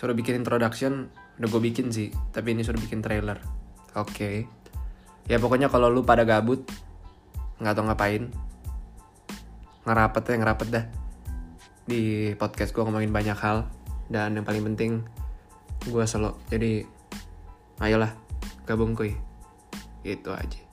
suruh bikin introduction, udah gue bikin sih, tapi ini suruh bikin trailer. Oke. Ya pokoknya kalau lu pada gabut, nggak tau ngapain, ngerapet dah. Di podcast gue ngomongin banyak hal, dan yang paling penting gue solo. Jadi ayolah gabung kuy. Gitu aja.